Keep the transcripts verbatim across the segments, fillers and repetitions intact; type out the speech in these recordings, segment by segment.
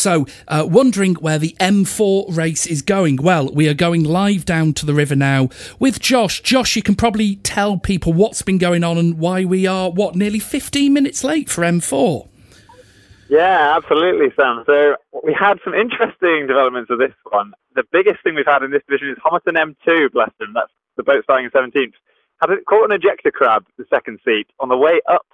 So, uh, wondering where the M four race is going? Well, we are going live down to the river now with Josh. Josh, you can probably tell people what's been going on and why we are, what, nearly fifteen minutes late for M four? Yeah, absolutely, Sam. So we had some interesting developments with this one. The biggest thing we've had in this division is Homerton M two, bless them. That's the boat starting in seventeenth. Had it caught an ejector crab, the second seat, on the way up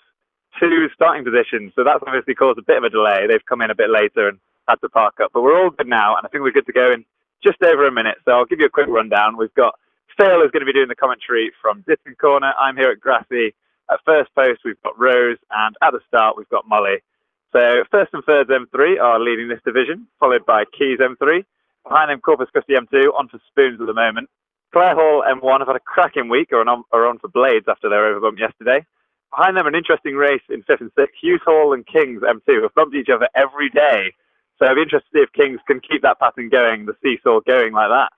to starting position. So that's obviously caused a bit of a delay. They've come in a bit later and had to park up. But we're all good now, and I think we're good to go in just over a minute. So I'll give you a quick rundown. We've got Phil is going to be doing the commentary from Ditton Corner. I'm here at Grassi. At first post, we've got Rose, and at the start, we've got Molly. So First and Thirds M three are leading this division, followed by Kings M three. Behind them, Corpus Christi M two, on for spoons at the moment. Clare Hall M one have had a cracking week, or on, or on for blades after their overbump yesterday. Behind them, an interesting race in fifth and sixth. Hughes Hall and Kings M two have bumped each other every day. So it'll be interesting to see if Kings can keep that pattern going, the seesaw going like that.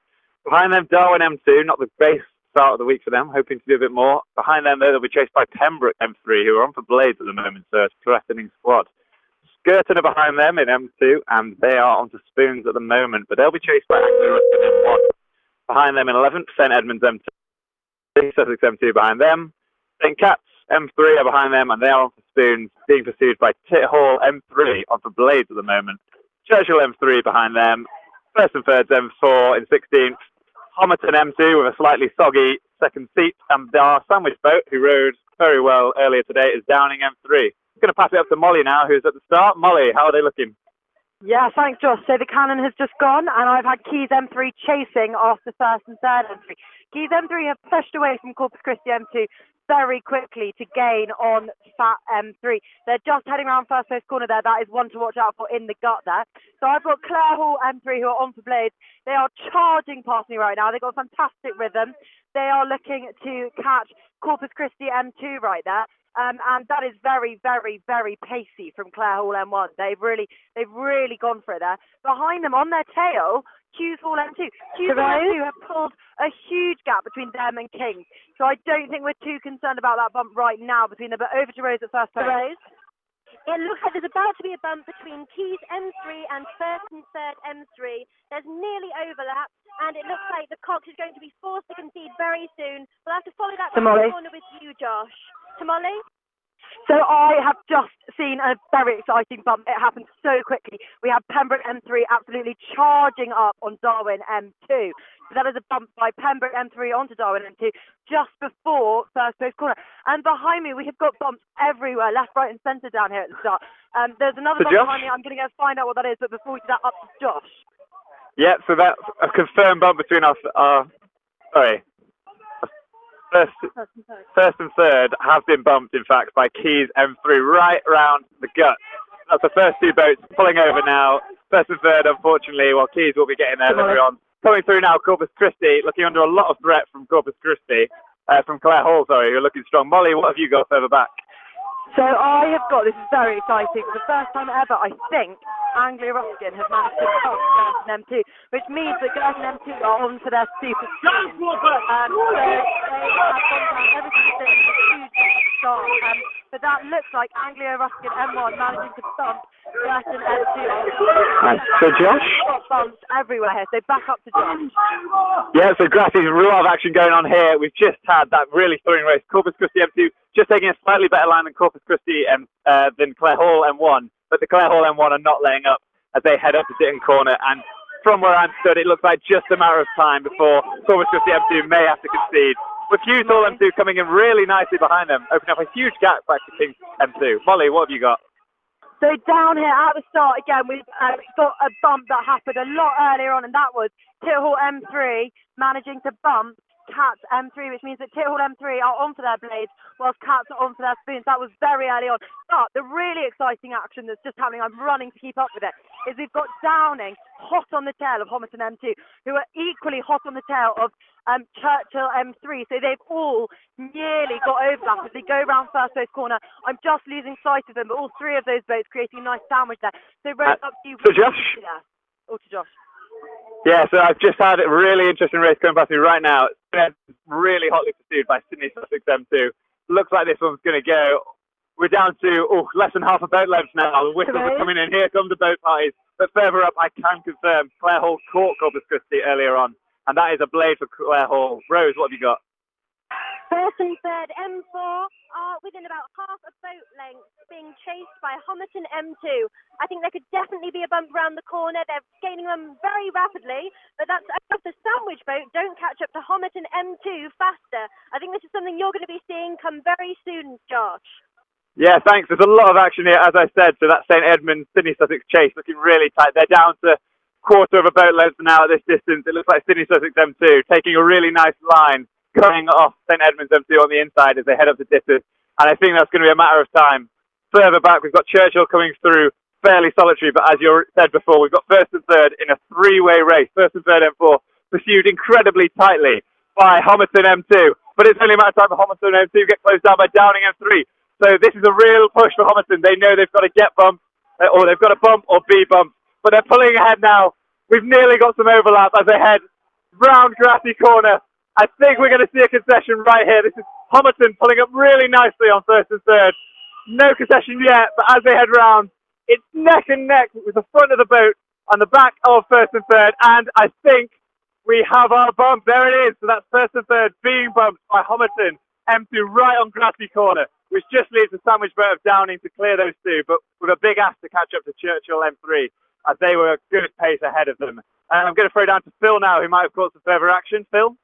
Behind them, Darwin M two, not the best start of the week for them, hoping to do a bit more. Behind them, though, they'll be chased by Pembroke M three, who are on for blades at the moment, so it's a threatening squad. Girton are behind them in M two, and they are onto spoons at the moment, but they'll be chased by Ackley Ruffin M one. Behind them in eleventh, Saint Edmunds M two, Saint Sussex M two behind them. Saint Cats M three are behind them, and they are on for spoons, being pursued by Tit Hall M three on for blades at the moment. Churchill M three behind them. First and Thirds M four in sixteenth. Homerton M two with a slightly soggy second seat, and our sandwich boat, who rode very well earlier today, is Downing M three. I'm going to pass it up to Molly now, who's at the start. Molly, how are they looking? Yeah, thanks, Josh. So the cannon has just gone, and I've had Keys M three chasing after First and Third M three. Keys M three have pushed away from Corpus Christi M two very quickly to gain on Fat M three. They're just heading around first place corner there. That is one to watch out for in the gut there. So I've got Clare Hall M three, who are on for blades. They are charging past me right now. They've got a fantastic rhythm. They are looking to catch Corpus Christi M two right there. Um, and that is very, very, very pacey from Clare Hall M one. They've really, they've really gone for it there. Behind them on their tail, Hughes Hall M two. Hughes Hall M two have pulled a huge gap between them and King. So I don't think we're too concerned about that bump right now between them. But over to Rose at first place. Rose. It looks like there's about to be a bump between Keys M three and First and Third M three. There's nearly overlap, and it looks like the Cox is going to be forced to concede very soon. We'll have to follow that to Molly. Corner with you, Josh. To Molly? So I have just seen a very exciting bump. It happened so quickly. We had Pembroke M three absolutely charging up on Darwin M two. So that is a bump by Pembroke M three onto Darwin M two just before first post corner. And behind me, we have got bumps everywhere, left, right and centre down here at the start. Um, there's another so bump Josh? behind me. I'm going to go find out what that is. But before we do that, up to Josh. Yeah, so that's a confirmed bump between us. Uh, sorry. First, first and Third have been bumped, in fact, by Keys M three right round the gut. That's the first two boats pulling over now. First and Third, unfortunately, while Keys will be getting there later on. Coming through now, Corpus Christi, looking under a lot of threat from Corpus Christi, uh, from Clare Hall, sorry, who are looking strong. Molly, what have you got further back? So I have got, this is very exciting, for the first time ever, I think, Anglia Ruskin have managed to pass Gerson M two, which means that Gerson M two are on to their super speed. Um, so they have gone down ever since they were huge start. Um, but that looks like Anglia Ruskin M one managing to bump Gerson M two. So Josh? Bumps everywhere here, so back up to Josh. Yeah, so Grassi's real lot of action going on here. We've just had that really thrilling race. Corpus Christi M two just taking a slightly better line than Corpus Christi and uh, than Clare Hall M one, but the Clare Hall M one are not laying up as they head up to Ditton Corner, and from where I'm stood, it looks like just a matter of time before Corpus Christi M two may have to concede, with Hughes Hall M two coming in really nicely behind them, opening up a huge gap back to Kings M two. Molly, what have you got? So down here at the start again, we've uh, got a bump that happened a lot earlier on, and that was Tit Hall M three managing to bump Cats M three, which means that Tit Hall M three are on for their blades whilst Cats are on for their spoons. That was very early on. But the really exciting action that's just happening, I'm running to keep up with it, is we've got Downing hot on the tail of Homerton M two, who are equally hot on the tail of um, Churchill M three. So they've all nearly got overlap as they go round first post corner. I'm just losing sight of them, but all three of those boats creating a nice sandwich there. So Rose, uh, up to you. So Josh? Yeah. Or to Josh. Yeah, so I've just had a really interesting race coming past me right now. It's really hotly pursued by Sydney Sussex M two. Looks like this one's going to go We're down to oh, less than half a boat length now. The whistles are coming in. Here come the boat parties. But further up, I can confirm, Clare Hall caught Corpus Christi earlier on. And that is a blade for Clare Hall. Rose, what have you got? First and Third M four are within about half a boat length, being chased by Homerton M two. I think there could definitely be a bump round the corner. They're gaining them very rapidly, but that's if the sandwich boat don't catch up to Homerton M two faster. I think this is something you're going to be seeing come very soon, Josh. Yeah, thanks. There's a lot of action here, as I said. So that Saint Edmunds, Sydney Sussex chase looking really tight. They're down to quarter of a boat length now at this distance. It looks like Sydney Sussex M two taking a really nice line, coming off Saint Edmunds M two on the inside as they head up to Ditton, and I think that's going to be a matter of time. Further back, we've got Churchill coming through fairly solitary, but as you said before, we've got First and Third in a three-way race. First and Third M four pursued incredibly tightly by Homerton M two, but it's only a matter of time for Homerton M two get closed down by Downing M three. So this is a real push for Homerton. They know they've got to get bumped, or they've got to bump or be bumped, but they're pulling ahead now. We've nearly got some overlap as they head round Grassy Corner. I think we're going to see a concession right here. This is Homerton pulling up really nicely on First and Third. No concession yet, but as they head round, it's neck and neck with the front of the boat and the back of First and Third, and I think we have our bump. There it is. So that's First and Third being bumped by Homerton M two right on Grassy Corner, which just leaves the sandwich boat of Downing to clear those two, but with a big ass to catch up to Churchill M three, as they were a good pace ahead of them. And I'm going to throw down to Phil now, who might have caught some further action. Phil?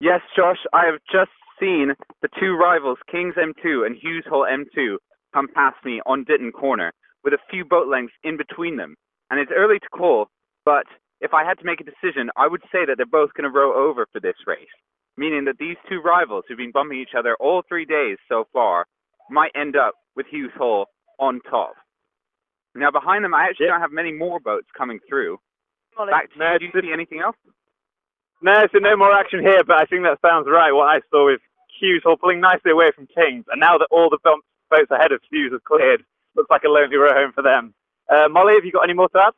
Yes, Josh, I have just seen the two rivals, Kings M two and Hughes Hall M two, come past me on Ditton Corner, with a few boat lengths in between them. And it's early to call, but if I had to make a decision, I would say that they're both going to row over for this race, meaning that these two rivals, who've been bumping each other all three days so far, might end up with Hughes Hall on top. Now, behind them, I actually yep. don't have many more boats coming through. Molly, Back to no, you. Do you see anything else? No, so no more action here, but I think that sounds right. What I saw was Hughes Hall pulling nicely away from Kings, and now that all the bumps, boats ahead of Hughes have cleared, looks like a lonely row home for them. Uh, Molly, have you got any more to add?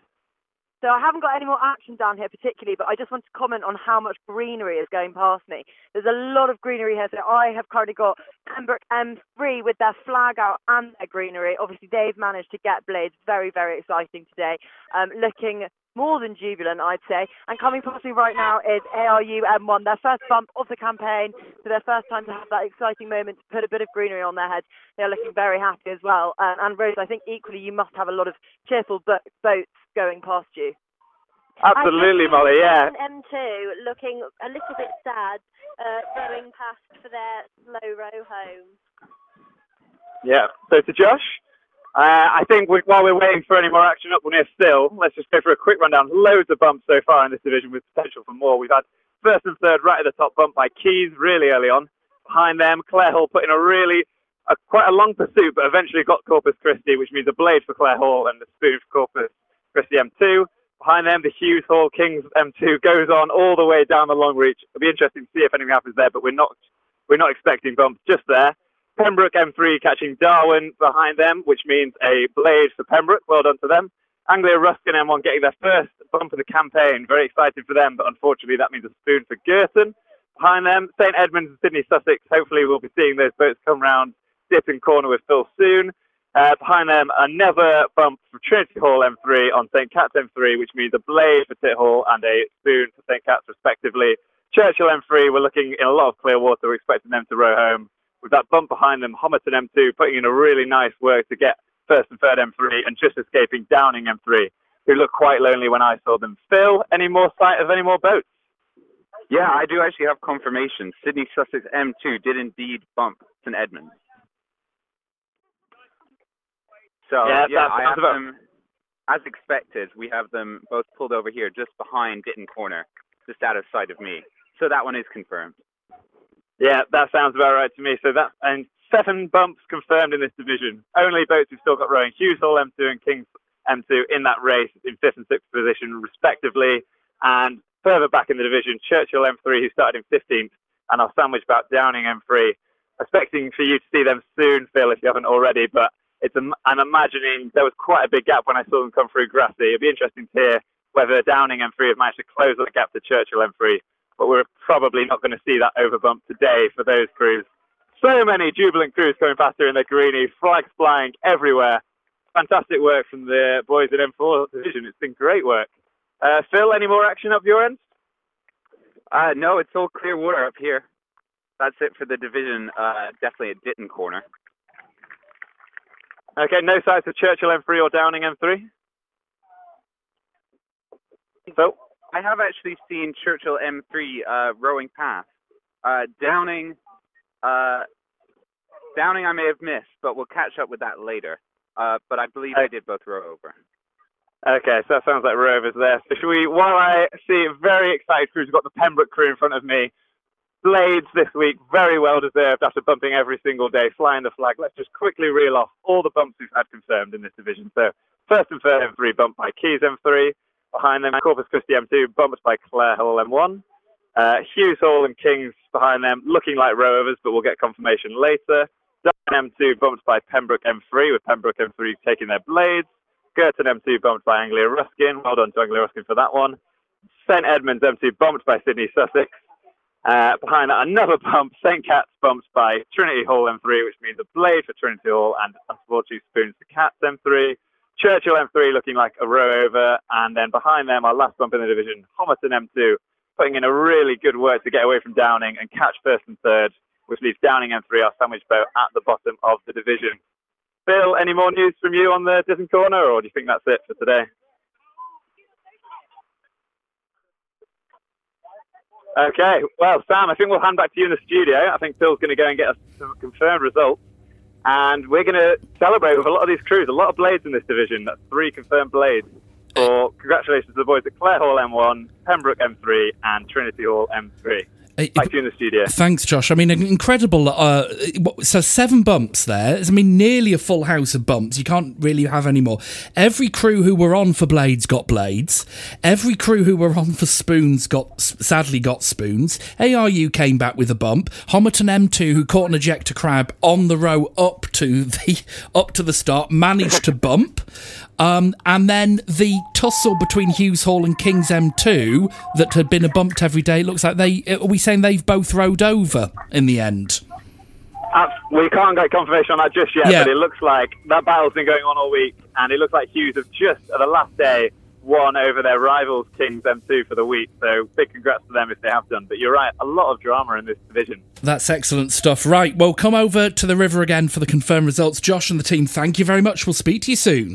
So I haven't got any more action down here particularly, but I just want to comment on how much greenery is going past me. There's a lot of greenery here. So I have currently got Pembroke M three with their flag out and their greenery. Obviously, they've managed to get blades. Very, very exciting today. Um, looking more than jubilant, I'd say. And coming past me right now is A R U M one, their first bump of the campaign. So their first time to have that exciting moment to put a bit of greenery on their head. They're looking very happy as well. Uh, and Rose, I think equally you must have a lot of cheerful bo- boats going past you. Absolutely, Molly, yeah. M two looking a little bit sad, uh, going past for their slow row home. Yeah, so to Josh, uh, I think we, while we're waiting for any more action up on here still, let's just go for a quick rundown. Loads of bumps so far in this division with potential for more. We've had First and Third right at the top, bumped by Keys really early on. Behind them, Clare Hall put in a really, a, quite a long pursuit, but eventually got Corpus Christi, which means a blade for Clare Hall and a spoon for Corpus Christi M two. Behind them, the Hughes Hall Kings M two goes on all the way down the Long Reach. It'll be interesting to see if anything happens there, but we're not we're not expecting bumps just there. Pembroke M three catching Darwin behind them, which means a blade for Pembroke. Well done to them. Anglia Ruskin M one getting their first bump of the campaign. Very excited for them, but unfortunately that means a spoon for Girton. Behind them, Saint Edmunds and Sydney Sussex. Hopefully we'll be seeing those boats come round Ditton Corner with Phil soon. Uh, behind them, another bump for Trinity Hall M three on Saint Cats M three, which means a blade for Tit Hall and a spoon for Saint Cats, respectively. Churchill M three, we're looking in a lot of clear water. We're expecting them to row home. With that bump behind them, Homerton M two putting in a really nice work to get First and Third M three and just escaping Downing M three, who looked quite lonely when I saw them. Phil, any more sight of any more boats? Yeah, I do actually have confirmation. Sydney Sussex M two did indeed bump Saint Edmunds. So, yeah, yeah I have about... them, as expected, we have them both pulled over here just behind Ditton Corner, just out of sight of me. So that one is confirmed. Yeah, that sounds about right to me. So that and seven bumps confirmed in this division. Only boats we've still got rowing, Hughes Hall M two and Kings M two in that race in fifth and sixth position, respectively. And further back in the division, Churchill M three, who started in fifteenth, and our sandwich back Downing M three. Expecting for you to see them soon, Phil, if you haven't already, but... It's a, I'm imagining there was quite a big gap when I saw them come through Grassi. It'd be interesting to hear whether Downing M three have managed to close that gap to Churchill M three, but we're probably not going to see that overbump today for those crews. So many jubilant crews coming past here in their greenie, flags flying everywhere. Fantastic work from the boys in M four division. It's been great work. Uh, Phil, any more action up your end? Uh, no, it's all clear water up here. That's it for the division, uh, definitely at Ditton Corner. Okay, no sights of Churchill M three or Downing M three? So I have actually seen Churchill M three uh, rowing past. Uh, Downing, uh, Downing I may have missed, but we'll catch up with that later. Uh, but I believe okay. they did both row over. Okay, so that sounds like row over's there. So should we, while I see very excited crews, we've got the Pembroke crew in front of me. Blades this week, very well deserved after bumping every single day, flying the flag. Let's just quickly reel off all the bumps we've had confirmed in this division. So First and Third M three bumped by Kings M three. Behind them, Corpus Christi M two bumped by Clare Hall M one. Uh, Hughes Hall and Kings behind them, looking like rowovers, but we'll get confirmation later. Darwin M two bumped by Pembroke M three, with Pembroke M three taking their blades. Girton M two bumped by Anglia Ruskin. Well done to Anglia Ruskin for that one. Saint Edmunds M two bumped by St. Sussex. Uh, behind that, another bump, Saint Cats bumped by Trinity Hall M three, which means a blade for Trinity Hall and unfortunately spoons for Cats M three. Churchill M three looking like a row over, and then behind them, our last bump in the division, Homerton M two, putting in a really good work to get away from Downing and catch First and Third, which leaves Downing M three, our sandwich boat, at the bottom of the division. Phil, any more news from you on the Distant Corner, or do you think that's it for today? Okay, well, Sam, I think we'll hand back to you in the studio. I think Phil's going to go and get us some confirmed results. And we're going to celebrate with a lot of these crews, a lot of blades in this division. That's three confirmed blades. So congratulations to the boys at Clare Hall M one, Pembroke M three, and Trinity Hall M three. Back to you in the studio. Thanks, Josh. I mean, an incredible... Uh, so seven bumps there. I mean, nearly a full house of bumps. You can't really have any more. Every crew who were on for blades got blades. Every crew who were on for spoons got sadly got spoons. A R U came back with a bump. Homerton M two, who caught an ejector crab on the row up to the up to the start, managed to bump. Um, and then the tussle between Hughes Hall and Kings M two that had been a bumped every day, looks like they... Are we saying they've both rowed over in the end? Uh, we can't get confirmation on that just yet, yeah. But it looks like that battle's been going on all week, and it looks like Hughes have just, at the last day, won over their rivals, Kings M two, for the week. So big congrats to them if they have done. But you're right, a lot of drama in this division. That's excellent stuff. Right, well, come over to the river again for the confirmed results. Josh and the team, thank you very much. We'll speak to you soon.